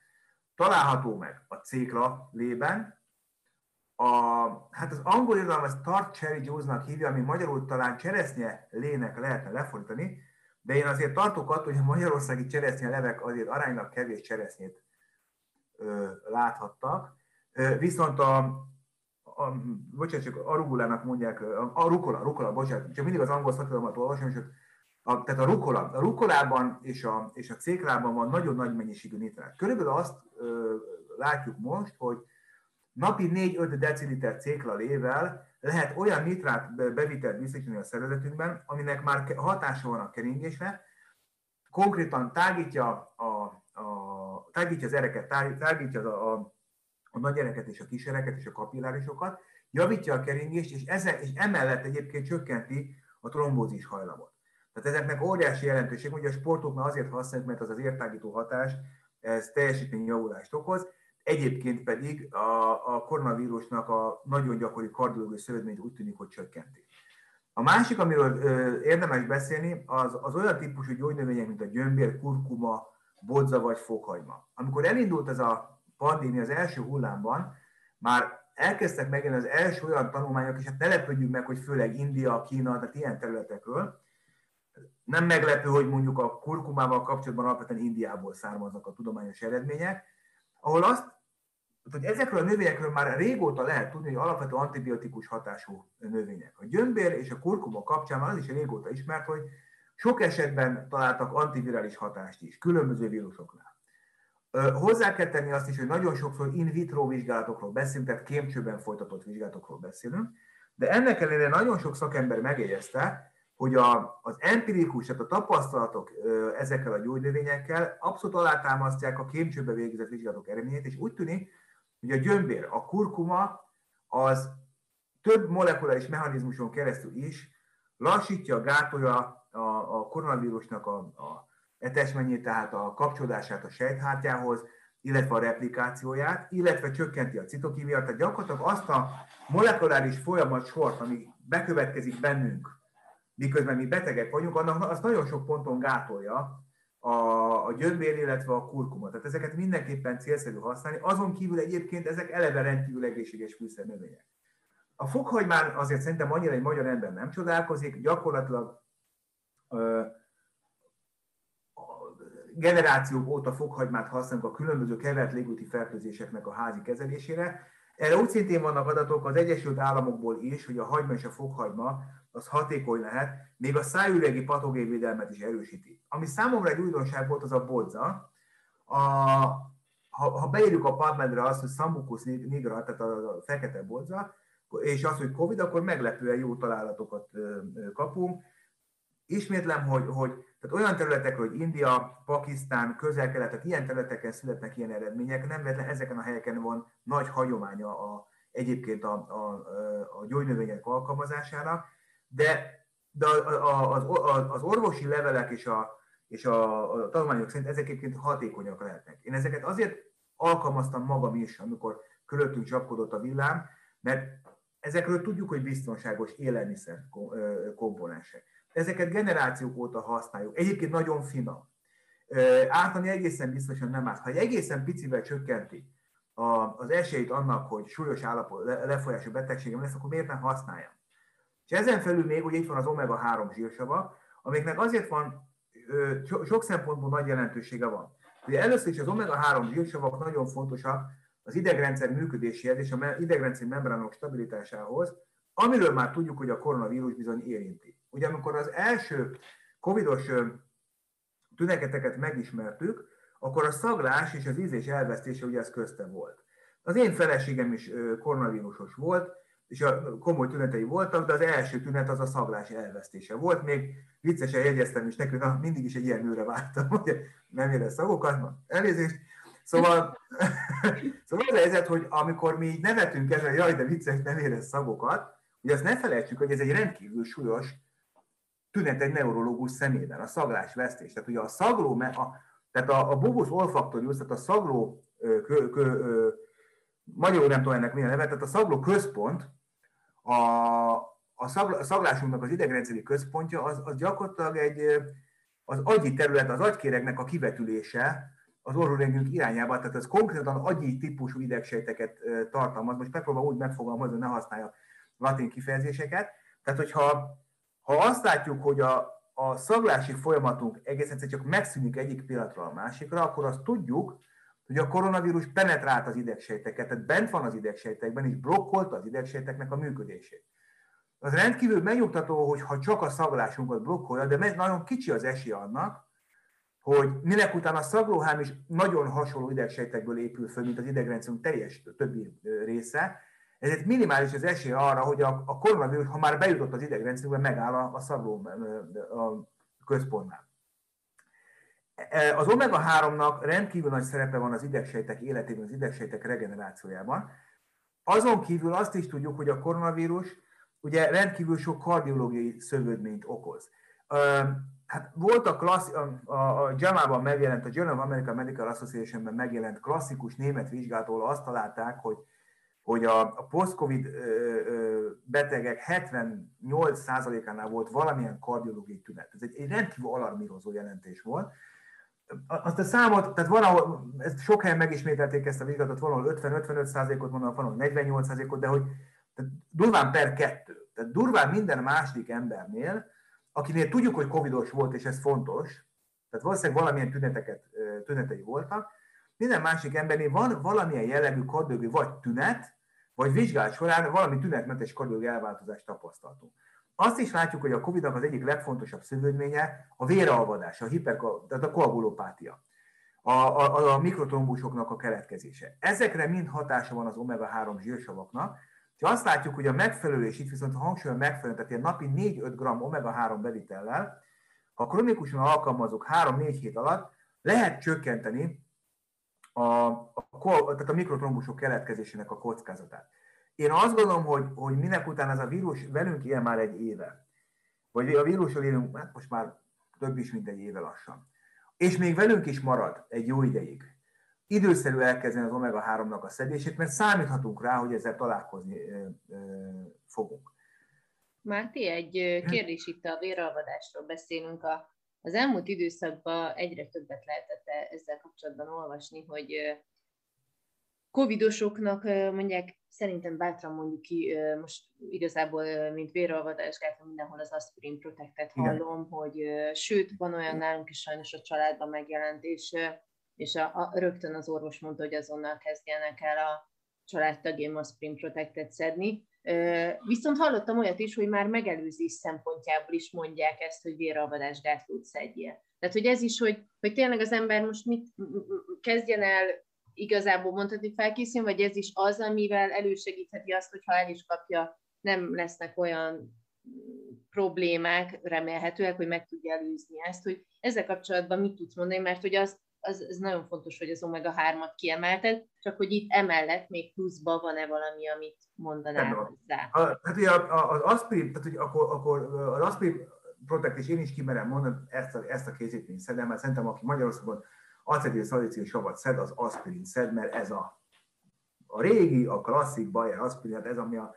található meg a cékla lében, a, hát az angol irodalom ezt tart cherry juice-nak hívja, ami magyarul talán cseresznye lének lehetne lefordítani, de én azért tartok attól, hogy a magyarországi cseresznye levek azért aránylag kevés cseresznyét ö, láthattak, ö, viszont a A, bocsánat, csak a rugulának mondják, a, a rukola, rukola, bocsánat, csak mindig az angol szakirodalmat olvasom, és a, tehát a rukola, a rukolában és a, és a céklában van nagyon nagy mennyiségű nitrát. Körülbelül azt ö, látjuk most, hogy napi négy-öt deciliter céklalével lehet olyan nitrát bevitelt biztosítani a szervezetünkben, aminek már hatása van a keringésre, konkrétan tágítja, a, a, tágítja az ereket, tágítja az a, a a nagyereket és a kisereket és a kapillárisokat, javítja a keringést, és, ezek, és emellett egyébként csökkenti a trombózis hajlamot. Tehát ezeknek óriási jelentőség, hogy a sportoknál azért használjuk, mert az az értágító hatás ez teljesítményjavulást okoz. Egyébként pedig a, a koronavírusnak a nagyon gyakori kardiológiai szövődmény úgy tűnik, hogy csökkenti. A másik, amiről ö, érdemes beszélni, az, az olyan típusú gyógynövények, mint a gyömbér, kurkuma, bodza vagy fokhagyma. Amikor elindult ez a pandémia az első hullámban, már elkezdtek megjelenni az első olyan tanulmányok, és hát ne lepődjünk meg, hogy főleg India, Kína, tehát ilyen területekről. Nem meglepő, hogy mondjuk a kurkumával kapcsolatban alapvetően Indiából származnak a tudományos eredmények, ahol azt, hogy ezekről a növényekről már régóta lehet tudni, hogy alapvető antibiotikus hatású növények. A gyömbér és a kurkuma kapcsán már az is régóta ismert, hogy sok esetben találtak antivirális hatást is, különböző vírusoknál. Hozzá kell tenni azt is, hogy nagyon sokszor in vitro vizsgálatokról beszélünk, tehát kémcsőben folytatott vizsgálatokról beszélünk, de ennek ellenére nagyon sok szakember megjegyezte, hogy a, az empirikus, tehát a tapasztalatok ezekkel a gyógynövényekkel abszolút alátámasztják a kémcsőben végzett vizsgálatok eredményét, és úgy tűnik, hogy a gyömbér, a kurkuma az több molekuláris mechanizmuson keresztül is lassítja, gátolja a, a koronavírusnak a, a etesményét, tehát a kapcsolódását a sejthártyához, illetve a replikációját, illetve csökkenti a citokémiát. Tehát gyakorlatilag azt a molekuláris folyamatsort, ami bekövetkezik bennünk, miközben mi betegek vagyunk, annak azt nagyon sok ponton gátolja a, a gyömbér, illetve a kurkuma. Tehát ezeket mindenképpen célszerű használni, azon kívül egyébként ezek eleve rendkívül egészséges fűszernövények. A fokhagymán azért szerintem annyira egy magyar ember nem csodálkozik, gyakorlatilag ö, generációk óta fokhagymát használunk a különböző kevert légúti fertőzéseknek a házi kezelésére. Erre úgy szintén vannak adatok az Egyesült Államokból is, hogy a hagyma és a fokhagyma az hatékony lehet, még a szájüregi patogénvédelmet is erősíti. Ami számomra egy újdonság volt, az a bodza. A, ha, ha beírjuk a PubMedre azt, hogy Sambucus nigra, tehát a fekete bodza, és azt, hogy Covid, akkor meglepően jó találatokat kapunk. Ismétlem, hogy, hogy tehát olyan területekről, hogy India, Pakisztán, Közel-Kelet, tehát ilyen területeken születnek ilyen eredmények, nem véletlen ezeken a helyeken van nagy hagyománya a, egyébként a, a, a gyógynövények alkalmazására, de, de az, az orvosi levelek és a, és a, a tanulmányok szerint ezek egyébként hatékonyak lehetnek. Én ezeket azért alkalmaztam magam is, amikor körülöttünk csapkodott a villám, mert ezekről tudjuk, hogy biztonságos élelmiszer komponensek. Ezeket generációk óta használjuk. Egyébként nagyon finom. Ártani egészen biztosan nem árt. Ha egy egészen picivel csökkenti az esélyt annak, hogy súlyos állapot, lefolyású betegségem lesz, akkor miért nem használjam? És ezen felül még, ugye itt van az omega három zsírsavak, amiknek azért van, sok szempontból nagy jelentősége van. Ugye először is az omega három zsírsavak nagyon fontosak az idegrendszer működéséhez és a idegrendszer membránok stabilitásához, amiről már tudjuk, hogy a koronavírus bizony érinti. Ugye amikor az első covidos tüneteket megismertük, akkor a szaglás és az ízés elvesztése ugye ez közte volt. Az én feleségem is koronavírusos volt, és a komoly tünetei voltak, de az első tünet az a szaglás elvesztése volt. Még viccesen jegyeztem is neki, na, mindig is egy ilyen nőre vártam, hogy nem érez szagokat, na, elnézést. Szóval, szóval az a helyzet, hogy amikor mi így nevetünk ezen, jaj, de vicces, nem érez szagokat, ugye azt ne felejtsük, hogy ez egy rendkívül súlyos tünet egy neurológus szemében, a szaglásvesztés. Tehát ugye a szagló, a, tehát a, a bulbus olfaktorius, tehát a szagló, kö, kö, ö, magyarul nem tudom ennek mi a neve, tehát a szagló központ, a, a, szagl, a szaglásunknak az idegrendszeri központja, az, az gyakorlatilag egy, az agyi terület, az agykéregnek a kivetülése, az orrórendünk irányába, tehát ez konkrétan agyi típusú idegsejteket tartalmaz. Most megpróbálom úgy megfogalmazni, hogy ne használja latin kifejezéseket. Tehát, hogyha ha azt látjuk, hogy a, a szaglási folyamatunk egészen csak megszűnik egyik pillanatra a másikra, akkor azt tudjuk, hogy a koronavírus penetrált az idegsejteket, tehát bent van az idegsejtekben, és blokkolta az idegsejteknek a működését. Az rendkívül megnyugtató, hogy ha csak a szaglásunkat blokkolja, de nagyon kicsi az esély annak, hogy minek után a szaglóhám is nagyon hasonló idegsejtekből épül föl, mint az idegrendszerünk teljes többi része. Ezért minimális az esély arra, hogy a, a koronavírus, ha már bejutott az idegrendszerünkbe, megáll a, a szagló a központnál. Az omega háromnak rendkívül nagy szerepe van az idegsejtek életében, az idegsejtek regenerációjában. Azon kívül azt is tudjuk, hogy a koronavírus ugye rendkívül sok kardiológiai szövődményt okoz. Hát volt a, klassz, a, a, a dzsámában megjelent, a Journal of American Medical Association-ben megjelent klasszikus német vizsgálatól azt találták, hogy, hogy a, a post-covid ö, ö, betegek hetvennyolc százalékánál volt valamilyen kardiológiai tünet. Ez egy, egy rendkívül alarmírozó jelentés volt. Azt a számot, tehát van, ahol, ezt sok helyen megismételték ezt a vizsgálatot, van, ahol ötven-ötvenöt százalékot mondanak, van, ahol negyvennyolc százalékot, de hogy tehát durván per kettő. Tehát durván minden második embernél, akinél tudjuk, hogy covidos volt, és ez fontos, tehát valószínűleg valamilyen tüneteket, tünetei voltak, minden másik embernél van valamilyen jellegű kardiológiai vagy tünet, vagy vizsgálat során valami tünetmentes kardiológiai elváltozást tapasztaltunk. Azt is látjuk, hogy a covidnak az egyik legfontosabb szövődménye a véralvadás, a hiperko- tehát a koagulopátia, a, a, a mikrotrombusoknak a keletkezése. Ezekre mind hatása van az omega három zsírsavaknak, és azt látjuk, hogy a megfelelő, és itt viszont hangsúlyon megfelelő, tehát ilyen napi négy-öt gramm omega három bevitellel, ha kronikusan alkalmazunk három-négy hét alatt, lehet csökkenteni a, a, tehát a mikrotrombusok keletkezésének a kockázatát. Én azt gondolom, hogy, hogy minek után ez a vírus velünk él már egy éve, vagy a vírusról élünk, hát most már több is, mint egy éve lassan, és még velünk is marad egy jó ideig. Időszerű elkezdeni az omega háromnak a szedését, mert számíthatunk rá, hogy ezzel találkozni fogunk. Máté, egy kérdés itt a véralvadásról beszélünk. Az elmúlt időszakban egyre többet lehetett ezzel kapcsolatban olvasni, hogy covidosoknak mondják, szerintem bátran mondjuk ki, most igazából, mint véralvadásgátló, mindenhol az Aspirin Protectet hallom, hogy sőt, van olyan nálunk is sajnos a családban megjelent, és és a, a, rögtön az orvos mondta, hogy azonnal kezdjenek el a családtagjaim Aspirin Protectet szedni. Üh, viszont hallottam olyat is, hogy már megelőzés szempontjából is mondják ezt, hogy véralvadásgátlót szedjél. Tehát, hogy ez is, hogy, hogy tényleg az ember most mit kezdjen el igazából mondhatni, felkészülni, vagy ez is az, amivel elősegítheti azt, hogy ha el is kapja, nem lesznek olyan problémák remélhetőek, hogy meg tudja előzni ezt, hogy ezzel kapcsolatban mit tudsz mondani, mert hogy az Az, az nagyon fontos, hogy az omega hármat kiemelted, csak hogy itt emellett még pluszban van-e valami, amit mondanál hozzá. Hát ugye az Aspirin, tehát ugye akkor, akkor az Aspirin Protect, és én is kimerem mondani, ezt a, ezt a készítményt szedem, mert szerintem aki Magyarországon acetil-szalicilsavat szed, az Aspirin szed, mert ez a, a régi, a klasszik Bayer Aspirin, hát ez ami a,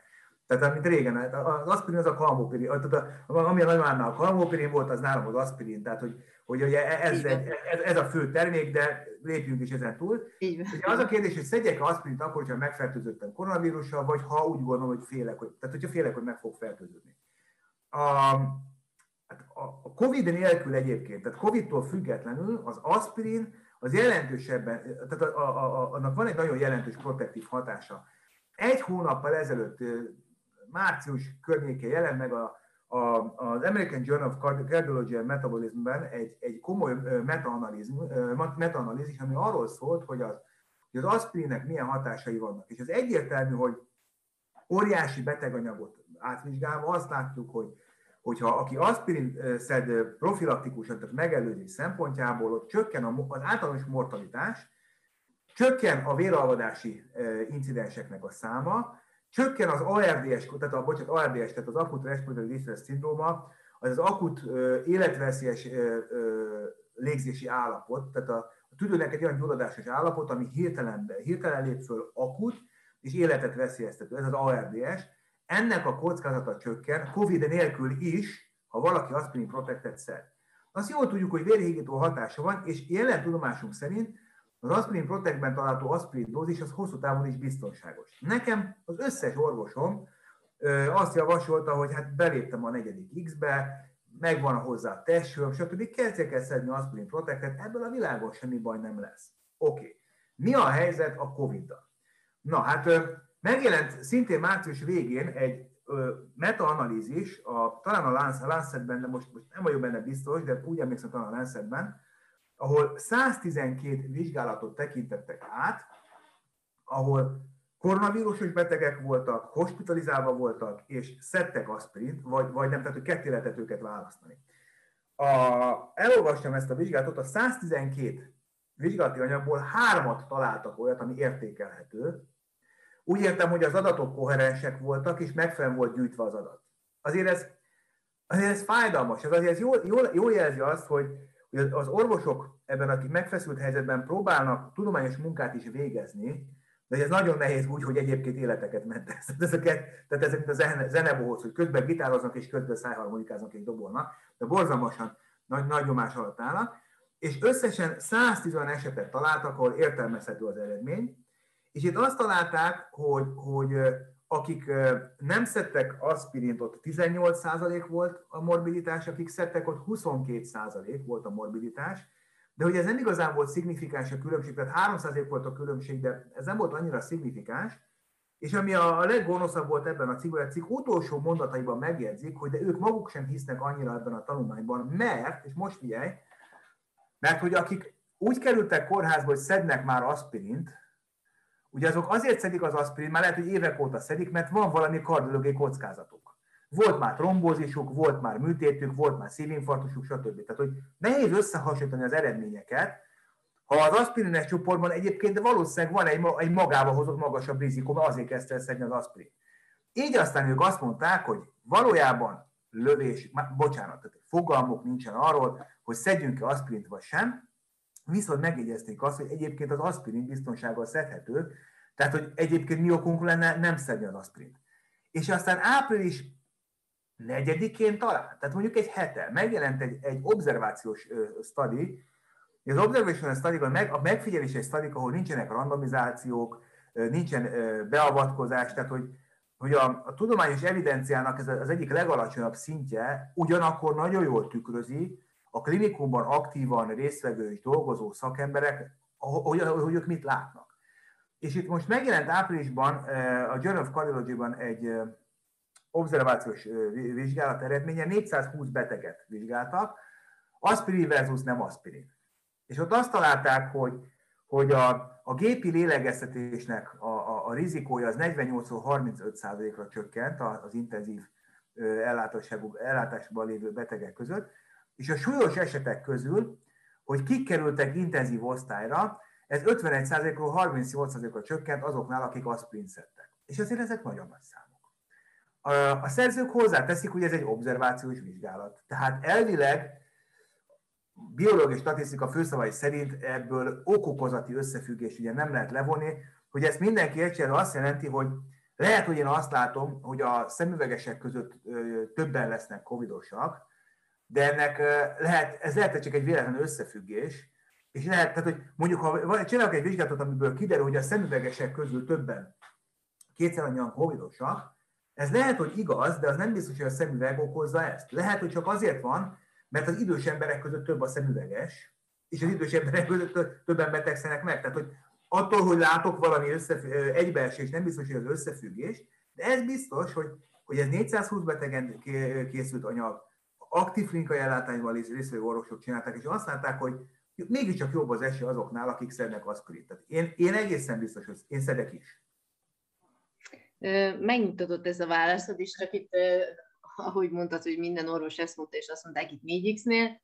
tehát mint régen, az Aspirin az a kalmópirin, ami a nagymárnál a kalmópirin volt, az nálam az Aspirin, tehát hogy hogy ugye ez, egy, ez, ez a fő termék, de lépjünk is ezen túl. Ugye az a kérdés, hogy szedjek-e aspirint akkor, hogyha megfertőzöttem koronavírussal, vagy ha úgy gondolom, hogy félek, hogy, tehát hogyha félek, hogy meg fog fertőződni. A, a Covid nélkül egyébként, tehát Covidtól függetlenül az aspirin az jelentősebben, tehát a, a, a, annak van egy nagyon jelentős protektív hatása. Egy hónappal ezelőtt, március környékén jelent meg a az American Journal of Cardiology and Metabolism-ben egy, egy komoly metaanalízis, ami arról szólt, hogy az, hogy az aspirinnek milyen hatásai vannak. És az egyértelmű, hogy óriási beteganyagot átvizsgálva azt látjuk, hogy hogyha aki aspirin szed profilaktikusan, tehát megelőzés szempontjából, ott csökken az általános mortalitás, csökken a véralvadási incidenseknek a száma, csökken az á er dé es, tehát a, bocsánat, á er dé es, tehát az akut respiratory distress szindróma, az az akut ö, életveszélyes ö, ö, légzési állapot, tehát a, a tüdőnek egy olyan gyulladásos állapot, ami hirtelen, hirtelen lép föl akut, és életet veszélyeztető. Ez az á er dé es. Ennek a kockázata csökken, Covid nélkül is, ha valaki Aspirin Protectet szed. Azt jól tudjuk, hogy vérhígító hatása van, és jelen tudomásunk szerint az Aspirin Protectben található aspirin dózis az hosszú távon is biztonságos. Nekem az összes orvosom azt javasolta, hogy hát beléptem a negyedik X-be, megvan hozzá a testsőm, stb. Kezdjek el szedni Aspirin Protectet, ebből a világon semmi baj nem lesz. Oké. Okay. Mi a helyzet a Covid-dal? Na hát megjelent szintén március végén egy metaanalízis, a, talán a Lancetben, de most, most nem vagyok benne biztos, de úgy emlékszem, talán a Lancetben, ahol száztizenkét vizsgálatot tekintettek át, ahol koronavírusos betegek voltak, hospitalizálva voltak, és szedtek aspirint, vagy, vagy nem, tehát hogy ketté lehetett őket választani. A, elolvastam ezt a vizsgálatot, a száztizenkét vizsgálati anyagból hármat találtak olyat, ami értékelhető. Úgy értem, hogy az adatok koherensek voltak, és megfelelően volt gyűjtve az adat. Azért ez azért ez fájdalmas, ez azért jól, jól, jól jelzi azt, hogy az orvosok ebben a megfeszült helyzetben próbálnak tudományos munkát is végezni, de ez nagyon nehéz úgy, hogy egyébként életeket mentesz. Ezeket, tehát ezeket a zenebohóc, hogy közben gitároznak és közben szájharmonikáznak és dobolnak, de borzalmasan nagy, nagy nyomás alatt állnak. És összesen száztíz olyan esetet találtak, ahol értelmezhető az eredmény. És itt azt találták, hogy, hogy akik nem szedtek aspirint, ott tizennyolc százalék volt a morbiditás, akik szedtek, ott huszonkettő százalék volt a morbiditás, de hogy ez nem igazán volt szignifikáns a különbség, tehát háromszáz százalék volt a különbség, de ez nem volt annyira szignifikáns, és ami a leggonoszabb volt ebben a cikkben, a cikk utolsó mondataiban megjegyzik, hogy de ők maguk sem hisznek annyira ebben a tanulmányban, mert, és most figyelj, mert hogy akik úgy kerültek kórházba, hogy szednek már aspirint, ugye azok azért szedik az aspirin, már lehet, hogy évek óta szedik, mert van valami kardiológiai kockázatuk. Volt már trombózisuk, volt már műtétük, volt már szívinfarktusuk, stb. Tehát, hogy nehéz összehasonlítani az eredményeket, ha az aspirines csoportban egyébként valószínűleg van egy, egy magába hozott magasabb rizikó, mert azért kezdte el szedni az aspirin. Így aztán ők azt mondták, hogy valójában lövés, bocsánat, tehát fogalmuk nincsen arról, hogy szedjünk-e aspirint vagy sem, viszont megjegyezték azt, hogy egyébként az aspirin biztonsággal szedhető, tehát hogy egyébként mi okunk lenne nem szedni az aspirint. És aztán április negyedikén talán, tehát mondjuk egy hete megjelent egy, egy observációs study, az observational study, a megfigyelés egy study, ahol nincsenek randomizációk, nincsen beavatkozás, tehát hogy, hogy a, a tudományos evidenciának ez az egyik legalacsonyabb szintje ugyanakkor nagyon jól tükrözi a klinikumban aktívan résztvevő és dolgozó szakemberek, hogy, hogy ők mit látnak. És itt most megjelent áprilisban a Journal of Cardiology-ban egy observációs vizsgálat eredménye, négyszázhúsz beteget vizsgáltak, aspirin versus nem aspirin. És ott azt találták, hogy, hogy a, a gépi lélegeztetésnek a, a, a rizikója az negyvennyolcról harmincöt százalékra csökkent az intenzív ellátásban lévő betegek között, és a súlyos esetek közül, hogy kik kerültek intenzív osztályra, ez ötvenegy százalékról harmincnyolc százalékra csökkent azoknál, akik aspirint szedtek. És azért ezek nagyon nagy számok. A szerzők hozzáteszik, hogy ez egy observációs vizsgálat. Tehát elvileg biológiai statisztika főszavai szerint ebből okokozati összefüggés ugye nem lehet levonni, hogy ezt mindenki egyszerűen azt jelenti, hogy lehet, hogy én azt látom, hogy a szemüvegesek között többen lesznek covidosak, de ennek lehet, ez lehet csak egy véletlen összefüggés, és lehet, tehát, hogy mondjuk, ha csinálok egy vizsgálatot, amiből kiderül, hogy a szemüvegesek közül többen kétszer annyian covidosak, ez lehet, hogy igaz, de az nem biztos, hogy a szemüveg okozza ezt. Lehet, hogy csak azért van, mert az idős emberek között több a szemüveges, és az idős emberek között többen betegszenek meg. Tehát, hogy attól, hogy látok valami egybeesés, nem biztos, hogy az összefüggés, de ez biztos, hogy, hogy ez négyszázhúsz betegen készült anyag, aktív klinikai ellátásban részvevő orvosok csinálták, és azt látták, hogy mégiscsak jobb az esély azoknál, akik szednek aspirint. Tehát én, én egészen biztos, hogy én szedek is. Megnyitotott ez a válaszod is, csak itt, ahogy mondtad, hogy minden orvos ezt mondta, és azt mondták itt négy iksz-nél,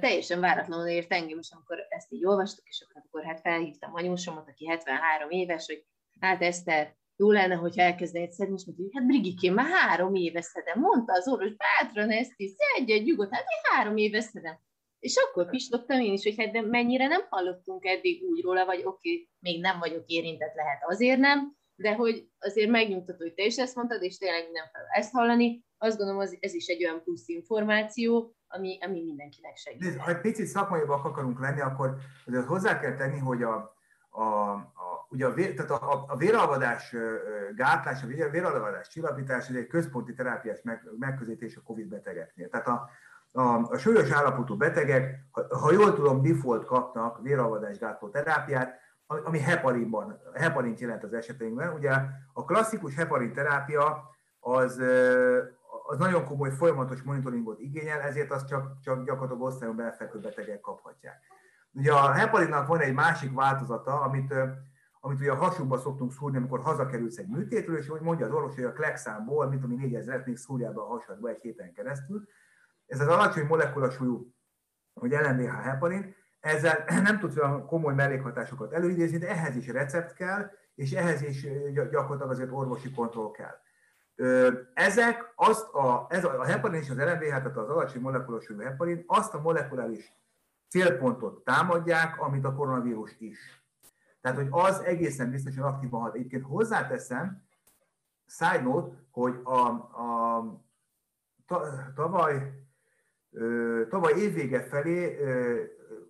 teljesen váratlanul ért engem is, amikor ezt így olvastuk, és akkor hát felhívtam anyósomat, aki hetvenhárom éves, hogy hát Eszter, jó lenne, hogyha elkezdenéd szedni, és mondjuk, hát Brigikém, már három éve szedem, mondta az orvos, bátran ezt is, szedj egy nyugodt, hát én három éve szedem. És akkor pislogtam én is, hogy hát de mennyire nem hallottunk eddig úgy róla, vagy oké, okay, még nem vagyok érintett, lehet azért nem, de hogy azért megnyugtató, hogy te is ezt mondtad, és tényleg nem fel ezt hallani, azt gondolom, ez is egy olyan plusz információ, ami, ami mindenkinek segít. Ha egy picit szakmaiabbak akarunk lenni, akkor azért hozzá kell tenni, hogy a, a, a Ugye a, vér, tehát a, a véralvadás gátlása, a véralvadás csillapítás egy központi terápiás meg, megközelítés a COVID betegeknél. Tehát a, a, a súlyos állapotú betegek, ha, ha jól tudom, default kapnak véralvadás gátló terápiát, ami heparinban, heparint jelent az esetünkben. Ugye a klasszikus heparin terápia az, az nagyon komoly folyamatos monitoringot igényel, ezért azt csak, csak gyakorlatilag osztályon belfekvő betegek kaphatják. Ugye a heparinnak van egy másik változata, amit amit ugye a hasukba szoktunk szúrni, amikor hazakerülsz egy műtétről, és hogy mondja az orvos, hogy a Clexane-ból, mint ami négyezret, még szúrjál be a hasadba egy héten keresztül. Ez az alacsony molekulasúlyú, hogy el em dé há heparin, ezzel nem tudsz olyan komoly mellékhatásokat előidézni, de ehhez is recept kell, és ehhez is gyakorlatilag azért orvosi kontroll kell. Ezek azt a, ez a heparin és az el em dé há, tehát az alacsony molekuláris sűrű heparin, azt a molekuláris célpontot támadják, amit a koronavírus is. Tehát, hogy az egészen biztosan aktívan hat. Egyébként hozzáteszem, side note, hogy a, a ta, tavaly, ö, tavaly évvége felé ö,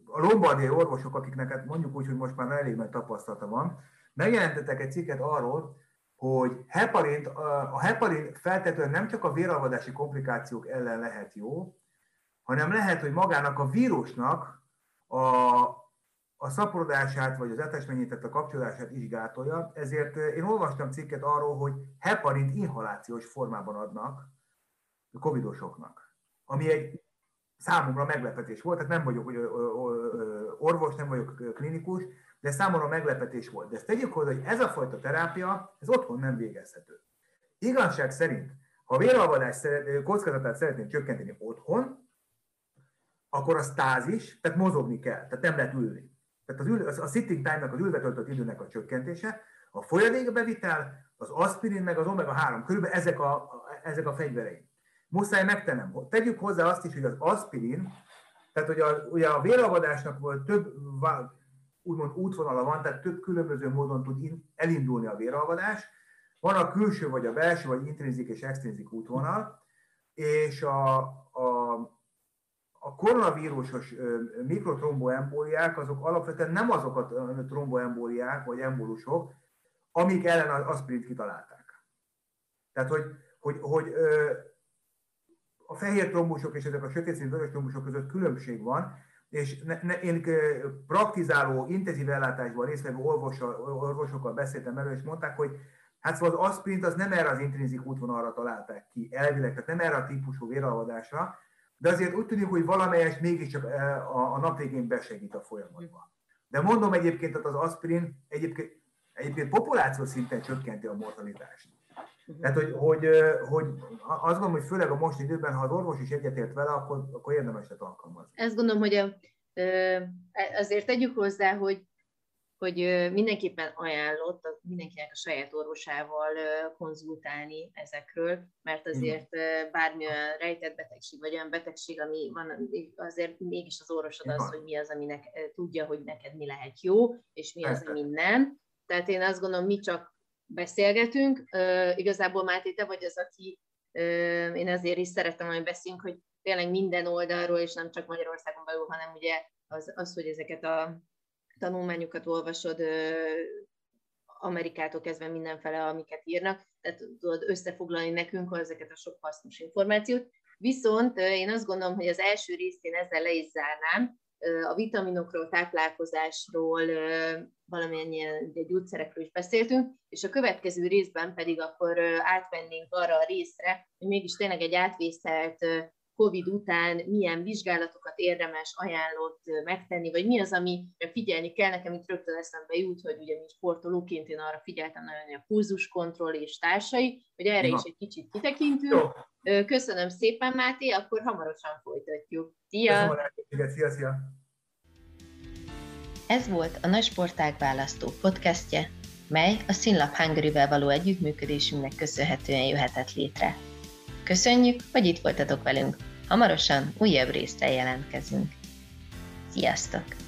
a lombardiai orvosok, akiknek hát mondjuk úgy, hogy most már elég nagy tapasztalata van, megjelentettek egy cikket arról, hogy heparint, a heparin feltétlenül nem csak a véralvadási komplikációk ellen lehet jó, hanem lehet, hogy magának a vírusnak a, a szaporodását, vagy az átesményített a kapcsolását is gátolja. Ezért én olvastam cikket arról, hogy heparint inhalációs formában adnak a covidosoknak, ami egy számomra meglepetés volt, tehát nem vagyok orvos, nem vagyok klinikus, de számomra meglepetés volt. De ezt tegyük hozzá, hogy ez a fajta terápia, ez otthon nem végezhető. Igazság szerint, ha a véralvadás kockázatát szeretnénk csökkenteni otthon, akkor a stázis, tehát mozogni kell, tehát nem lehet ülni. Tehát az ül, a sitting time-nak, az ülve töltött időnek a csökkentése, a folyadékbevitel, az aspirin, meg az omega három, körülbelül ezek a, ezek a fegyvereink. Muszáj megtennem. Tegyük hozzá azt is, hogy az aspirin, tehát hogy a, ugye a véralvadásnak volt több úgymond útvonala van, tehát több különböző módon tud elindulni a véralvadás. Van a külső, vagy a belső, vagy intrinzik és extrinzik útvonal, és a, a, a koronavírusos mikrotromboembóliák, azok alapvetően nem azok a tromboembóliák, vagy embolusok, amik ellen az aspirint kitalálták. Tehát, hogy, hogy, hogy a fehér trombusok és ezek a sötét színű vörös trombusok között különbség van, és ne, ne, én praktizáló, intenzív ellátásban résztvevő orvosokkal beszéltem elő, és mondták, hogy hát szóval az aspirint az nem erre az intrinzik útvonalra találták ki elvileg, tehát nem erre a típusú véralvadásra, de azért úgy tűnik, hogy valamelyest mégiscsak a, a nap végén besegít a folyamatban. De mondom egyébként, hogy az aspirin egyébként, egyébként populáció szinten csökkenti a mortalitást. Tehát, hogy, hogy, hogy azt gondolom, hogy főleg a mostani időben, ha az orvos is egyetért vele, akkor, akkor érdemes lehet alkalmazni. Ezt gondolom, hogy a, azért tegyük hozzá, hogy, hogy mindenképpen ajánlott mindenkinek a saját orvosával konzultálni ezekről, mert azért bármilyen rejtett betegség, vagy olyan betegség, ami van, azért mégis az orvosod az, hogy mi az, aminek tudja, hogy neked mi lehet jó, és mi az, ami nem. Tehát én azt gondolom, mi csak beszélgetünk. Uh, igazából Máté, te vagy az, aki uh, én azért is szeretem, hogy beszélünk, hogy tényleg minden oldalról, és nem csak Magyarországon belül, hanem ugye az, az hogy ezeket a tanulmányokat olvasod, uh, Amerikától kezdve mindenfele, amiket írnak, tehát tudod összefoglalni nekünk ezeket a sok hasznos információt. Viszont uh, én azt gondolom, hogy az első részt én ezzel le is zárnám, uh, a vitaminokról, táplálkozásról, uh, valamilyen gyógyszerekről is beszéltünk, és a következő részben pedig akkor átvennénk arra a részre, hogy mégis tényleg egy átvészelt COVID után milyen vizsgálatokat érdemes, ajánlott megtenni, vagy mi az, amire figyelni kell. Nekem itt rögtön eszembe jut, hogy ugye mi sportolóként én arra figyeltem nagyon, a pulzuskontroll és társai, hogy erre ja. is egy kicsit kitekintünk. Jó. Köszönöm szépen, Máté, akkor hamarosan folytatjuk. Szia! Szia! Ez volt a Nagy Sportág Választó podcastje, mely a Sinlab Hungary-vel való együttműködésünknek köszönhetően jöhetett létre. Köszönjük, hogy itt voltatok velünk! Hamarosan újabb részre jelentkezünk. Sziasztok!